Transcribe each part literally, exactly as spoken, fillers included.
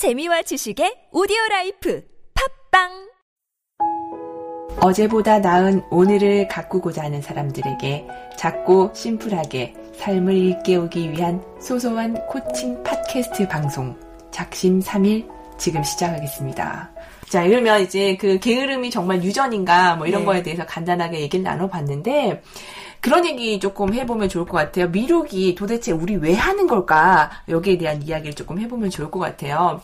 재미와 지식의 오디오라이프 팝빵! 어제보다 나은 오늘을 가꾸고자 하는 사람들에게 작고 심플하게 삶을 일깨우기 위한 소소한 코칭 팟캐스트 방송 작심 삼 일 지금 시작하겠습니다. 자, 이러면 이제 그 게으름이 정말 유전인가 뭐 이런 네. 거에 대해서 간단하게 얘기를 나눠봤는데 그런 얘기 조금 해보면 좋을 것 같아요. 미루기 도대체 우리 왜 하는 걸까? 여기에 대한 이야기를 조금 해보면 좋을 것 같아요.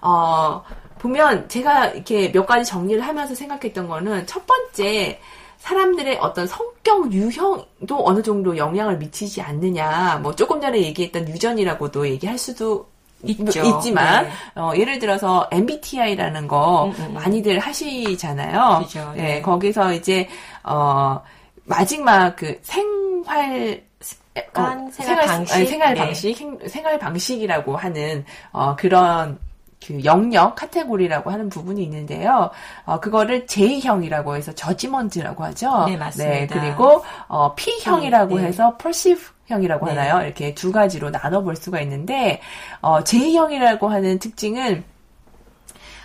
어, 보면 제가 이렇게 몇 가지 정리를 하면서 생각했던 거는 첫 번째, 사람들의 어떤 성격 유형도 어느 정도 영향을 미치지 않느냐. 뭐 조금 전에 얘기했던 유전이라고도 얘기할 수도 있죠. 있지만, 네. 어, 예를 들어서 엠비티아이라는 거 음, 음. 많이들 하시잖아요. 그렇죠. 네. 네, 거기서 이제, 어, 마지막 그 생활 습관, 어, 생활 방식, 아니, 생활 방식, 네. 생활 방식이라고 하는 어, 그런 그 영역 카테고리라고 하는 부분이 있는데요. 어, 그거를 제이형이라고 해서 저지먼트라고 하죠. 네, 맞습니다. 네, 그리고 어, P형이라고 네. 해서 퍼시브 형이라고 네. 하나요? 이렇게 두 가지로 나눠볼 수가 있는데 어, 제이형이라고 하는 특징은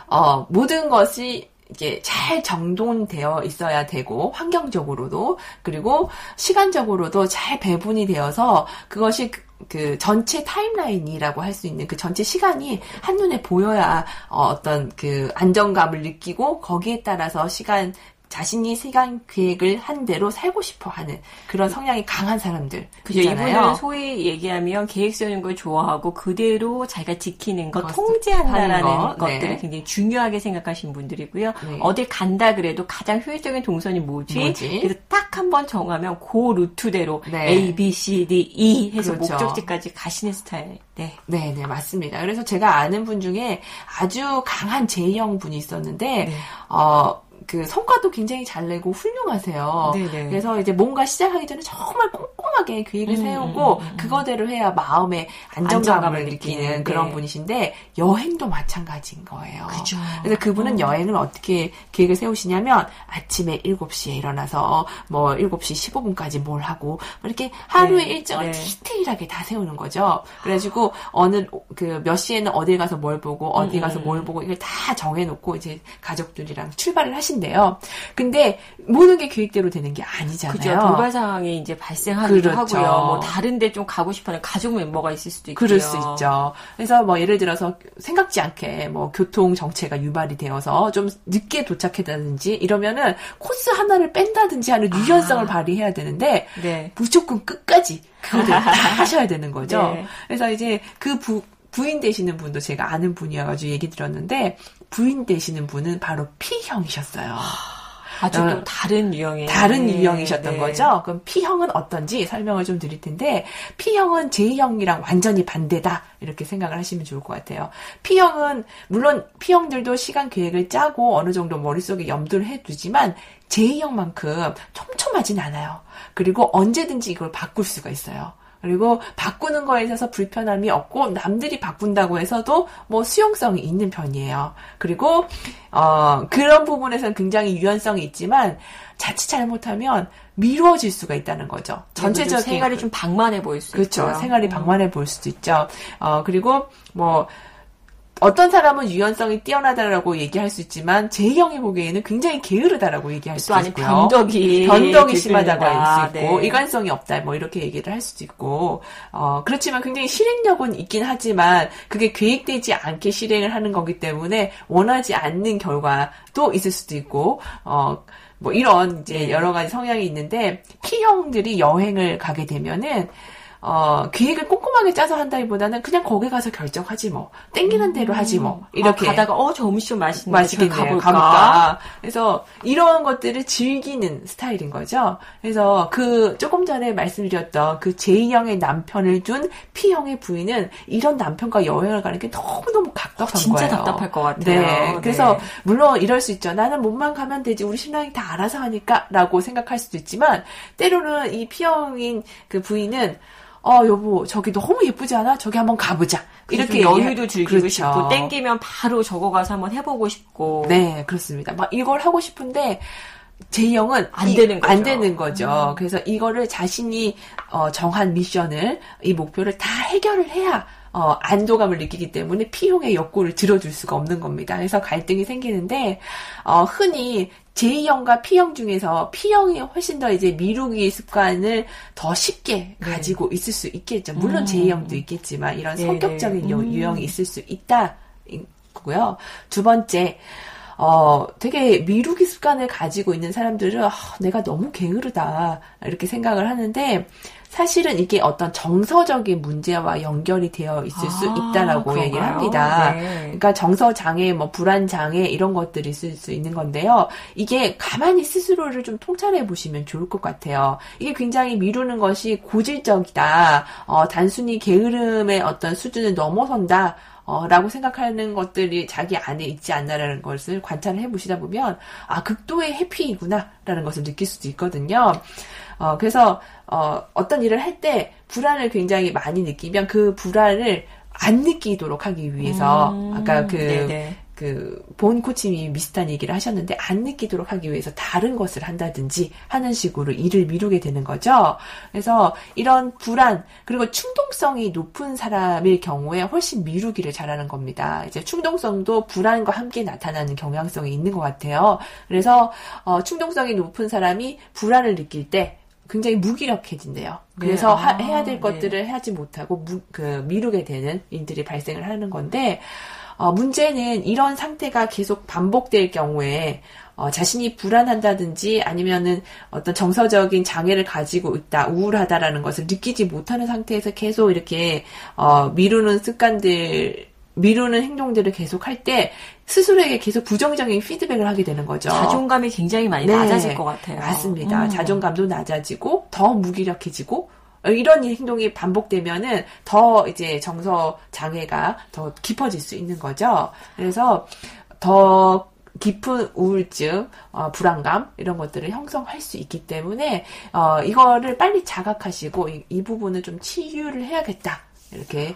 어, 모든 것이 이게 잘 정돈되어 있어야 되고 환경적으로도 그리고 시간적으로도 잘 배분이 되어서 그것이 그, 그 전체 타임라인이라고 할 수 있는 그 전체 시간이 한눈에 보여야 어, 어떤 그 안정감을 느끼고 거기에 따라서 시간 자신이 시간 계획을 한 대로 살고 싶어 하는 그런 성향이 강한 사람들. 그죠. 이분은 소위 얘기하면 계획 세우는 걸 좋아하고 그대로 자기가 지키는 것, 통제한다라는 거. 것들을 네. 굉장히 중요하게 생각하신 분들이고요. 네. 어딜 간다 그래도 가장 효율적인 동선이 뭐지? 뭐지? 그래서 딱 한 번 정하면 그 루트대로 네. A, B, C, D, E 해서 그렇죠. 목적지까지 가시는 스타일. 네. 네, 네, 맞습니다. 그래서 제가 아는 분 중에 아주 강한 제이형 분이 있었는데, 네. 어, 그 성과도 굉장히 잘 내고 훌륭하세요. 네네. 그래서 이제 뭔가 시작하기 전에 정말 꼼꼼하게 계획을 음, 세우고 음, 음, 그거대로 해야 마음의 안정감을, 안정감을 느끼는 네. 그런 분이신데 여행도 마찬가지인 거예요. 그죠. 그래서 그분은 어. 여행을 어떻게 계획을 세우시냐면 아침에 일곱 시에 일어나서 뭐 일곱 시 십오 분까지 뭘 하고 이렇게 하루의 네. 일정을 네. 디테일하게 다 세우는 거죠. 그래가지고 어느 그 몇 시에는 어딜 가서 뭘 보고 어디 가서 음, 뭘 보고 이걸 다 정해놓고 이제 가족들이랑 출발을 하신. 데요. 근데 모든 게 계획대로 되는 게 아니잖아요. 그죠. 돌발 상황이 이제 발생하기도 그렇죠. 하고요. 뭐 다른데 좀 가고 싶어하는 가족 멤버가 있을 수도 있고요. 그럴 수 있죠. 그래서 뭐 예를 들어서 생각지 않게 뭐 교통 정체가 유발이 되어서 좀 늦게 도착했다든지 이러면은 코스 하나를 뺀다든지 하는 유연성을 아. 발휘해야 되는데 네. 무조건 끝까지 그거를 다 하셔야 되는 거죠. 네. 그래서 이제 그 부, 부인 되시는 분도 제가 아는 분이어가지고 얘기 들었는데. 부인 되시는 분은 바로 P형이셨어요. 아주 어, 다른 유형이에요. 다른 유형이셨던 네. 거죠. 그럼 P형은 어떤지 설명을 좀 드릴 텐데 P형은 제이형이랑 완전히 반대다. 이렇게 생각을 하시면 좋을 것 같아요. P형은 물론 P형들도 시간 계획을 짜고 어느 정도 머릿속에 염두를 해두지만 제이형만큼 촘촘하진 않아요. 그리고 언제든지 이걸 바꿀 수가 있어요. 그리고 바꾸는 거에 있어서 불편함이 없고 남들이 바꾼다고 해서도 뭐 수용성이 있는 편이에요. 그리고 어, 그런 부분에서는 굉장히 유연성이 있지만 자칫 잘못하면 미뤄질 수가 있다는 거죠. 전체적인 생활이 좀 방만해 보일 수 그렇죠. 있고요. 생활이 방만해 보일 수도 있죠. 어, 그리고 뭐 어떤 사람은 유연성이 뛰어나다라고 얘기할 수 있지만 제이형이 보기에는 굉장히 게으르다라고 얘기할 수도 있고요. 변덕이 변덕이 심하다고 할 수 있고 네. 일관성이 없다 뭐 이렇게 얘기를 할 수도 있고 어 그렇지만 굉장히 실행력은 있긴 하지만 그게 계획되지 않게 실행을 하는 거기 때문에 원하지 않는 결과도 있을 수도 있고 어 뭐 이런 이제 네. 여러 가지 성향이 있는데 P형들이 여행을 가게 되면은 어, 계획을 꼼꼼하게 짜서 한다기보다는 그냥 거기 가서 결정하지 뭐 땡기는 대로 하지 뭐 이렇게 아, 가다가 어 저 음식 좀 맛있는데 맛있게 가볼까? 가볼까 그래서 이런 것들을 즐기는 스타일인 거죠. 그래서 그 조금 전에 말씀드렸던 그 제이형의 남편을 둔 P형의 부인은 이런 남편과 여행을 가는 게 너무너무 갑갑한 어, 진짜 거예요. 진짜 답답할 것 같아요. 네, 네. 그래서 물론 이럴 수 있죠. 나는 몸만 가면 되지 우리 신랑이 다 알아서 하니까 라고 생각할 수도 있지만 때로는 이 P형인 그 부인은 어 여보 저기 너무 예쁘지 않아? 저기 한번 가보자. 이렇게 여유도 즐기고 그렇죠. 싶고 땡기면 바로 저거 가서 한번 해보고 싶고. 네 그렇습니다. 막 이걸 하고 싶은데 제이형은 안 되는 거죠. 안 되는 거죠. 음. 그래서 이거를 자신이 어, 정한 미션을 이 목표를 다 해결을 해야 어, 안도감을 느끼기 때문에 피용의 욕구를 들어줄 수가 없는 겁니다. 그래서 갈등이 생기는데, 어, 흔히 제이형과 P형 중에서 P형이 훨씬 더 이제 미루기 습관을 더 쉽게 네. 가지고 있을 수 있겠죠. 물론 음. 제이형도 있겠지만, 이런 네네. 성격적인 음. 유형이 있을 수 있다, 고요. 두 번째, 어, 되게 미루기 습관을 가지고 있는 사람들은, 아, 내가 너무 게으르다, 이렇게 생각을 하는데, 사실은 이게 어떤 정서적인 문제와 연결이 되어 있을 아, 수 있다라고 그런가요? 얘기를 합니다. 네. 그러니까 정서장애, 뭐 불안장애 이런 것들이 있을 수 있는 건데요. 이게 가만히 스스로를 좀 통찰해 보시면 좋을 것 같아요. 이게 굉장히 미루는 것이 고질적이다. 어, 단순히 게으름의 어떤 수준을 넘어선다. 어, 라고 생각하는 것들이 자기 안에 있지 않나라는 것을 관찰을 해보시다 보면, 아, 극도의 해피이구나라는 것을 느낄 수도 있거든요. 어, 그래서, 어, 어떤 일을 할 때 불안을 굉장히 많이 느끼면 그 불안을 안 느끼도록 하기 위해서, 음, 아까 그, 네네. 그, 본 코치님이 비슷한 얘기를 하셨는데, 안 느끼도록 하기 위해서 다른 것을 한다든지 하는 식으로 일을 미루게 되는 거죠. 그래서 이런 불안, 그리고 충동성이 높은 사람일 경우에 훨씬 미루기를 잘하는 겁니다. 이제 충동성도 불안과 함께 나타나는 경향성이 있는 것 같아요. 그래서, 어, 충동성이 높은 사람이 불안을 느낄 때, 굉장히 무기력해진대요. 그래서 네, 아, 하, 해야 될 네. 것들을 하지 못하고 무, 그, 미루게 되는 일들이 발생을 하는 건데, 어, 문제는 이런 상태가 계속 반복될 경우에 어, 자신이 불안한다든지 아니면은 어떤 정서적인 장애를 가지고 있다, 우울하다라는 것을 느끼지 못하는 상태에서 계속 이렇게 어, 미루는 습관들 미루는 행동들을 계속 할 때 스스로에게 계속 부정적인 피드백을 하게 되는 거죠. 자존감이 굉장히 많이 네, 낮아질 것 같아요. 맞습니다. 음. 자존감도 낮아지고 더 무기력해지고 이런 행동이 반복되면은 더 이제 정서 장애가 더 깊어질 수 있는 거죠. 그래서 더 깊은 우울증, 어, 불안감 이런 것들을 형성할 수 있기 때문에 어, 이거를 빨리 자각하시고 이, 이 부분을 좀 치유를 해야겠다. 이렇게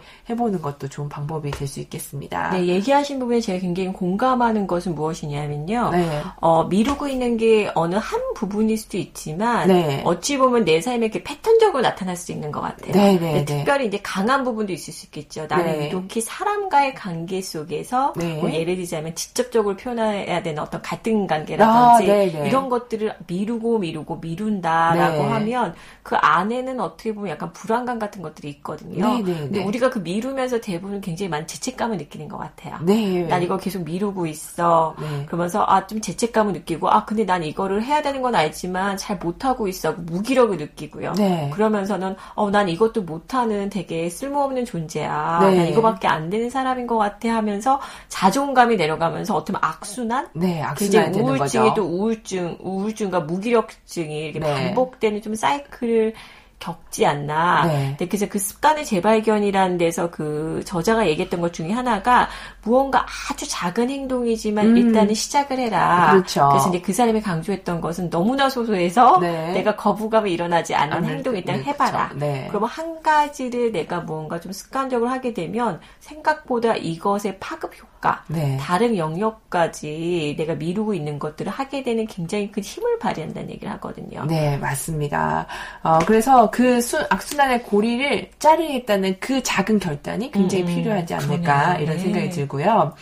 해보는 것도 좋은 방법이 될 수 있겠습니다. 네, 얘기하신 부분에 제가 굉장히 공감하는 것은 무엇이냐면요. 네. 어, 미루고 있는 게 어느 한 부분일 수도 있지만, 네. 어찌 보면 내 삶에 이렇게 패턴적으로 나타날 수 있는 것 같아요. 네, 네, 네. 특별히 이제 강한 부분도 있을 수 있겠죠. 나는 네. 이렇게 사람과의 관계 속에서, 네. 뭐 예를 들자면 직접적으로 표현해야 되는 어떤 갈등 관계라든지, 아, 네, 네. 이런 것들을 미루고 미루고 미룬다라고 네. 하면, 그 안에는 어떻게 보면 약간 불안감 같은 것들이 있거든요. 네, 네. 근데 네. 우리가 그 미루면서 대부분 굉장히 많은 죄책감을 느끼는 것 같아요. 네. 난 이거 계속 미루고 있어. 네. 그러면서 아, 좀 죄책감을 느끼고 아, 근데 난 이거를 해야 되는 건 알지만 잘 못하고 있어. 무기력을 느끼고요. 네. 그러면서는 어, 난 이것도 못하는 되게 쓸모없는 존재야. 네. 난 이거밖에 안 되는 사람인 것 같아 하면서 자존감이 내려가면서 어떻게 보면 악순환? 네, 악순환이 되는 거죠. 우울증이 또 우울증, 우울증과 무기력증이 이렇게 네. 반복되는 좀 사이클을 겪지 않나. 네. 그래서 그 습관의 재발견이라는 데서 그 저자가 얘기했던 것 중에 하나가 무언가 아주 작은 행동이지만 음. 일단은 시작을 해라. 그렇죠. 그래서 이제 그 사람이 강조했던 것은 너무나 소소해서 네. 내가 거부감이 일어나지 않는 아, 행동 일단 그렇죠. 해봐라. 네. 그러면 한 가지를 내가 무언가 좀 습관적으로 하게 되면 생각보다 이것의 파급 효과 네. 다른 영역까지 내가 미루고 있는 것들을 하게 되는 굉장히 큰 힘을 발휘한다는 얘기를 하거든요. 네, 맞습니다. 어, 그래서 그 수, 악순환의 고리를 자르겠다는 그 작은 결단이 굉장히 음, 필요하지 않을까 그러네요. 이런 생각이 네. 들고요.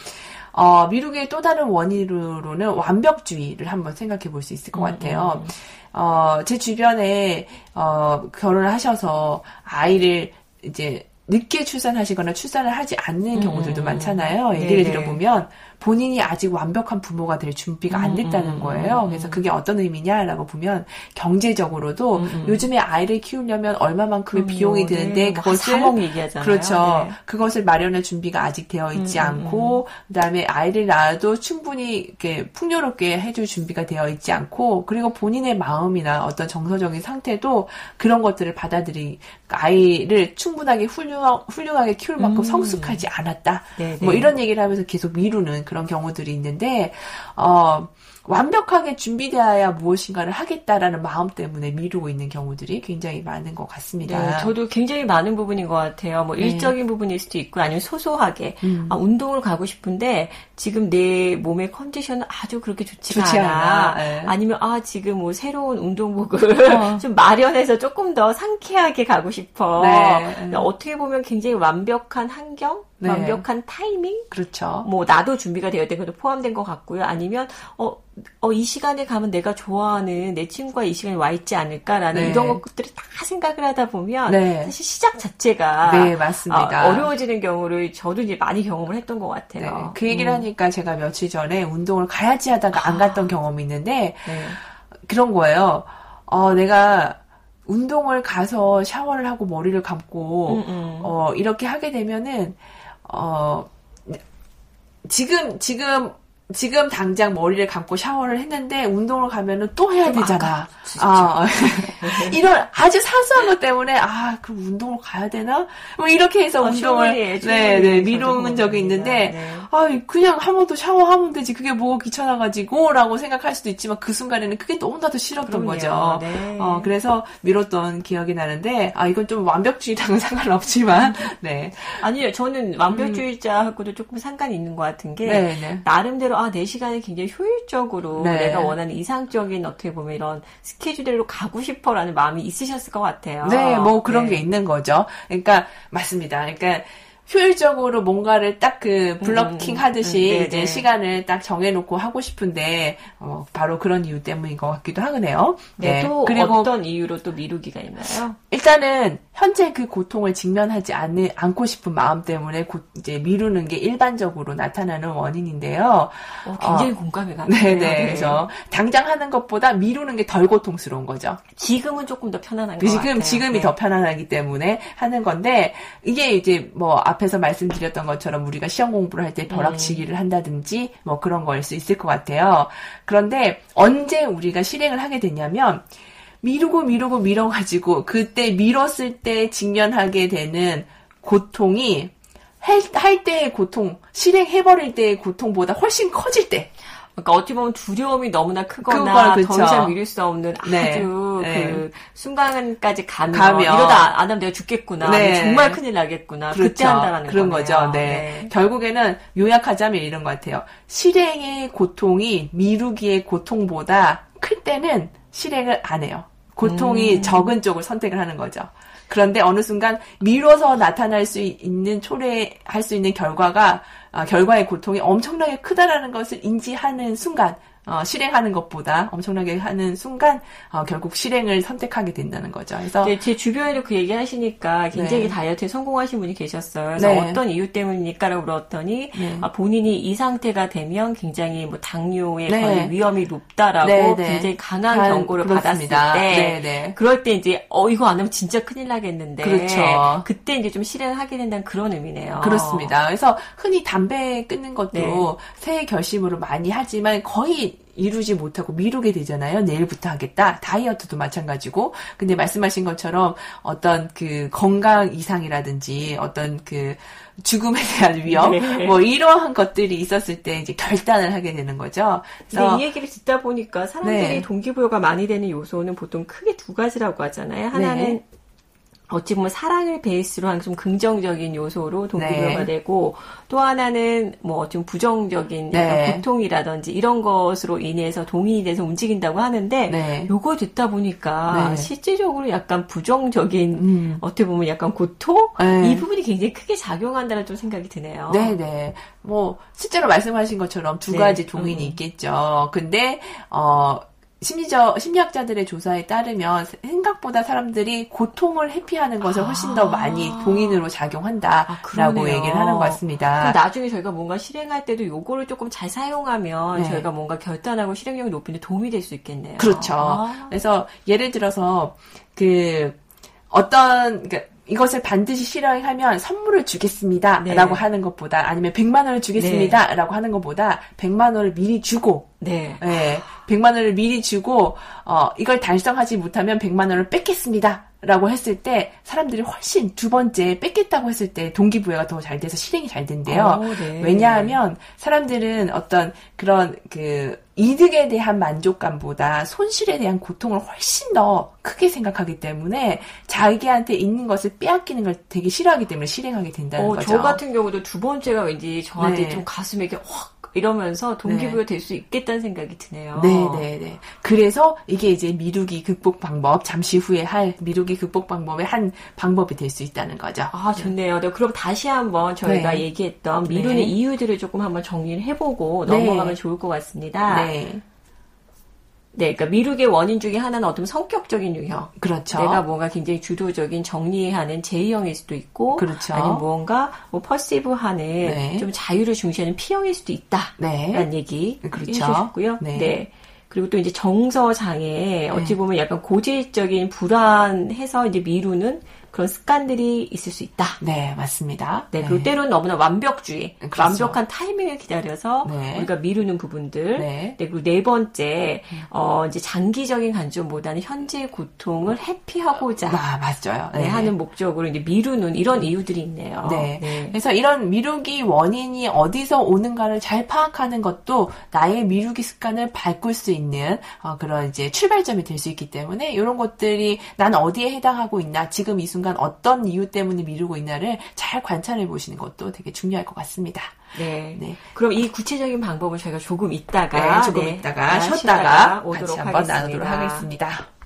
어, 미루기의 또 다른 원인으로는 완벽주의를 한번 생각해 볼 수 있을 것 같아요. 음, 음. 어, 제 주변에 어, 결혼을 하셔서 아이를 이제 늦게 출산하시거나 출산을 하지 않는 경우들도 음, 많잖아요. 얘기를 네네. 들어보면 본인이 아직 완벽한 부모가 될 준비가 안 됐다는 거예요. 그래서 그게 어떤 의미냐라고 보면 경제적으로도 음, 요즘에 아이를 키우려면 얼마만큼의 음, 비용이 드는데 네. 그것을 삼억 얘기하잖아요. 그렇죠. 네. 그것을 마련할 준비가 아직 되어 있지 음, 않고 그다음에 아이를 낳아도 충분히 이렇게 풍요롭게 해줄 준비가 되어 있지 않고 그리고 본인의 마음이나 어떤 정서적인 상태도 그런 것들을 받아들이 아이를 충분하게 훌륭 훌륭하게 키울 만큼 음. 성숙하지 않았다. 네네. 뭐 이런 얘기를 하면서 계속 미루는 그런 경우들이 있는데 어, 완벽하게 준비되어야 무엇인가를 하겠다라는 마음 때문에 미루고 있는 경우들이 굉장히 많은 것 같습니다. 네, 저도 굉장히 많은 부분인 것 같아요. 뭐 네. 일적인 부분일 수도 있고 아니면 소소하게 음. 아, 운동을 가고 싶은데 지금 내 몸의 컨디션은 아주 그렇게 좋지가 좋지 않아. 않아. 네. 아니면 아 지금 뭐 새로운 운동복을 어. 좀 마련해서 조금 더 상쾌하게 가고 싶어. 네. 음. 어떻게 보면 굉장히 완벽한 환경, 네. 완벽한 타이밍, 그렇죠. 뭐 나도 준비가 되어야 되는 것도 포함된 것 같고요. 아니면 어, 어, 이 시간에 가면 내가 좋아하는 내 친구가 이 시간에 와 있지 않을까라는 네. 이런 것들을 다 생각을 하다 보면 네. 사실 시작 자체가 네, 맞습니다. 어, 어려워지는 경우를 저도 이제 많이 경험을 했던 것 같아요. 네. 그 얘기를 음. 하니까 제가 며칠 전에 운동을 가야지 하다가 안 갔던 아. 경험이 있는데 네. 그런 거예요. 어, 내가 운동을 가서 샤워를 하고 머리를 감고 음, 음. 어, 이렇게 하게 되면은 어, 지금 지금 지금 당장 머리를 감고 샤워를 했는데 운동을 가면은 또 해야 되잖아. 아, 아, 이런 아주 사소한 것 때문에 아 그럼 운동을 가야 되나? 뭐 이렇게 해서 아, 운동을 네네 네, 네, 미룬 적이 있는데 네. 아 그냥 한 번 더 샤워하면 되지 그게 뭐가 귀찮아가지고라고 생각할 수도 있지만 그 순간에는 그게 너무나도 싫었던 그럼요. 거죠. 네. 어 그래서 미뤘던 기억이 나는데 아 이건 좀 완벽주의랑은 상관없지만 네 아니요 저는 완벽주의자하고도 음. 조금 상관이 있는 것 같은 게 네, 네. 나름대로 아, 내 시간을 굉장히 효율적으로 네. 내가 원하는 이상적인 어떻게 보면 이런 스케줄대로 가고 싶어라는 마음이 있으셨을 것 같아요. 네, 뭐 그런 네. 게 있는 거죠. 그러니까 맞습니다. 그러니까 효율적으로 뭔가를 딱 그 블러킹 하듯이 음, 음, 이제 시간을 딱 정해놓고 하고 싶은데 어, 바로 그런 이유 때문인 것 같기도 하네요. 네, 네. 또 그리고 어떤 이유로 또 미루기가 있나요? 일단은 현재 그 고통을 직면하지 않, 않고 싶은 마음 때문에 고, 이제 미루는 게 일반적으로 나타나는 원인인데요. 어, 굉장히 어, 공감이 가네요. 네네. 네. 그래서 당장 하는 것보다 미루는 게 덜 고통스러운 거죠. 지금은 조금 더 편안한 것 지금, 같아요. 지금이 네. 더 편안하기 때문에 하는 건데 이게 이제 뭐 앞에서 말씀드렸던 것처럼 우리가 시험 공부를 할 때 벼락치기를 한다든지 뭐 그런 거일 수 있을 것 같아요. 그런데 언제 우리가 실행을 하게 되냐면 미루고 미루고 미뤄가지고 그때 미뤘을 때 직면하게 되는 고통이 할, 할 때의 고통, 실행해버릴 때의 고통보다 훨씬 커질 때. 그러니까 어찌 보면 두려움이 너무나 크거나 그건, 더 이상 미룰 수 없는 네. 아주 네. 그 순간까지 가면, 가면 이러다 안 하면 내가 죽겠구나. 네. 정말 큰일 나겠구나. 그렇죠. 그때 한다라는 그런 거네요. 거죠. 네. 네. 결국에는 요약하자면 이런 것 같아요. 실행의 고통이 미루기의 고통보다 클 때는 실행을 안 해요. 고통이 음. 적은 쪽을 선택을 하는 거죠. 그런데 어느 순간 미뤄서 나타날 수 있는 초래할 수 있는 결과가 어, 결과의 고통이 엄청나게 크다라는 것을 인지하는 순간 어, 실행하는 것보다 엄청나게 하는 순간 어, 결국 실행을 선택하게 된다는 거죠. 그래서 네, 제 주변에도 그 얘기하시니까 굉장히 네. 다이어트에 성공하신 분이 계셨어요. 그래서 네. 어떤 이유 때문일까라고 물었더니 네. 아, 본인이 이 상태가 되면 굉장히 뭐 당뇨의 네. 거의 위험이 높다라고 네, 네. 굉장히 강한 아, 경고를 그렇습니다. 받았을 때 네, 네. 그럴 때 이제 어 이거 안 하면 진짜 큰일 나겠는데 그렇죠. 그때 이제 좀 실행을 하게 된다는 그런 의미네요. 그렇습니다. 그래서 흔히 담배 끊는 것도 네. 새해 결심으로 많이 하지만 거의 이루지 못하고 미루게 되잖아요. 내일부터 하겠다. 다이어트도 마찬가지고. 근데 말씀하신 것처럼 어떤 그 건강 이상이라든지 어떤 그 죽음에 대한 위험 네. 뭐 이러한 것들이 있었을 때 이제 결단을 하게 되는 거죠. 그래서 네, 이 얘기를 듣다 보니까 사람들이 네. 동기부여가 많이 되는 요소는 보통 크게 두 가지라고 하잖아요. 하나는 네. 어찌 보면 사랑을 베이스로 한 좀 긍정적인 요소로 동기부여가 네. 되고 또 하나는 뭐 좀 부정적인 네. 고통이라든지 이런 것으로 인해서 동인이 돼서 움직인다고 하는데 네. 요거 듣다 보니까 네. 실질적으로 약간 부정적인 음. 어떻게 보면 약간 고통 네. 이 부분이 굉장히 크게 작용한다는 좀 생각이 드네요. 네네. 뭐 실제로 말씀하신 것처럼 두 네. 가지 동인이 음. 있겠죠. 근데 어. 심리적, 심리학자들의 조사에 따르면 생각보다 사람들이 고통을 회피하는 것을 훨씬 더 많이 동인으로 작용한다라고 아, 얘기를 하는 것 같습니다. 나중에 저희가 뭔가 실행할 때도 요거를 조금 잘 사용하면 네. 저희가 뭔가 결단하고 실행력을 높이는 데 도움이 될 수 있겠네요. 그렇죠. 아. 그래서 예를 들어서 그 어떤 그러니까 이것을 반드시 실행하면 선물을 주겠습니다. 네. 라고 하는 것보다 아니면 백만 원을 주겠습니다. 네. 라고 하는 것보다 백만 원을 미리 주고 네. 네. 백만 원을 미리 주고 어 이걸 달성하지 못하면 백만 원을 뺏겠습니다. 라고 했을 때 사람들이 훨씬 두 번째 뺏겠다고 했을 때 동기부여가 더 잘 돼서 실행이 잘 된대요. 오, 네. 왜냐하면 사람들은 어떤 그런 그 이득에 대한 만족감보다 손실에 대한 고통을 훨씬 더 크게 생각하기 때문에 자기한테 있는 것을 빼앗기는 걸 되게 싫어하기 때문에 실행하게 된다는 어, 거죠. 저 같은 경우도 두 번째가 왠지 저한테 네. 좀 가슴에 이렇게 확 이러면서 동기부여 네. 될 수 있겠다는 생각이 드네요. 네네네. 네. 그래서 이게 이제 미루기 극복 방법, 잠시 후에 할 미루기 극복 방법의 한 방법이 될 수 있다는 거죠. 아 좋네요. 네. 그럼 다시 한번 저희가 네. 얘기했던 미루는 네. 이유들을 조금 한번 정리를 해보고 네. 넘어가면 좋을 것 같습니다. 네. 네, 그러니까 미루기의 원인 중에 하나는 어떤 성격적인 유형. 그렇죠. 내가 뭔가 굉장히 주도적인 정리하는 제이형일 수도 있고, 그렇죠. 아니면 뭔가 뭐 퍼시브하는 네. 좀 자유를 중시하는 P형일 수도 있다. 네, 라는 얘기 그렇죠. 해주셨고요. 네. 네. 그리고 또 이제 정서 장애 어찌 보면 약간 고질적인 불안해서 이제 미루는 그런 습관들이 있을 수 있다. 네, 맞습니다. 네, 그리고 네. 때로는 너무나 완벽주의, 그렇죠. 완벽한 타이밍을 기다려서 네. 우리가 미루는 부분들. 네. 네, 그리고 네 번째, 어 이제 장기적인 관점보다는 현재 고통을 회피하고자, 아 맞죠. 네, 네. 하는 목적으로 이제 미루는 이런 이유들이 있네요. 네. 네, 그래서 이런 미루기 원인이 어디서 오는가를 잘 파악하는 것도 나의 미루기 습관을 바꿀 수 있는 어, 그런 이제 출발점이 될 수 있기 때문에 이런 것들이 난 어디에 해당하고 있나, 지금 이 순간 순간 어떤 이유 때문에 미루고 있나를 잘 관찰해 보시는 것도 되게 중요할 것 같습니다. 네. 네. 그럼 이 구체적인 방법은 저희가 조금 이따가, 네, 조금 네. 이따가 쉬었다가, 쉬었다가 오도록 같이 한번 하겠습니다. 나누도록 하겠습니다.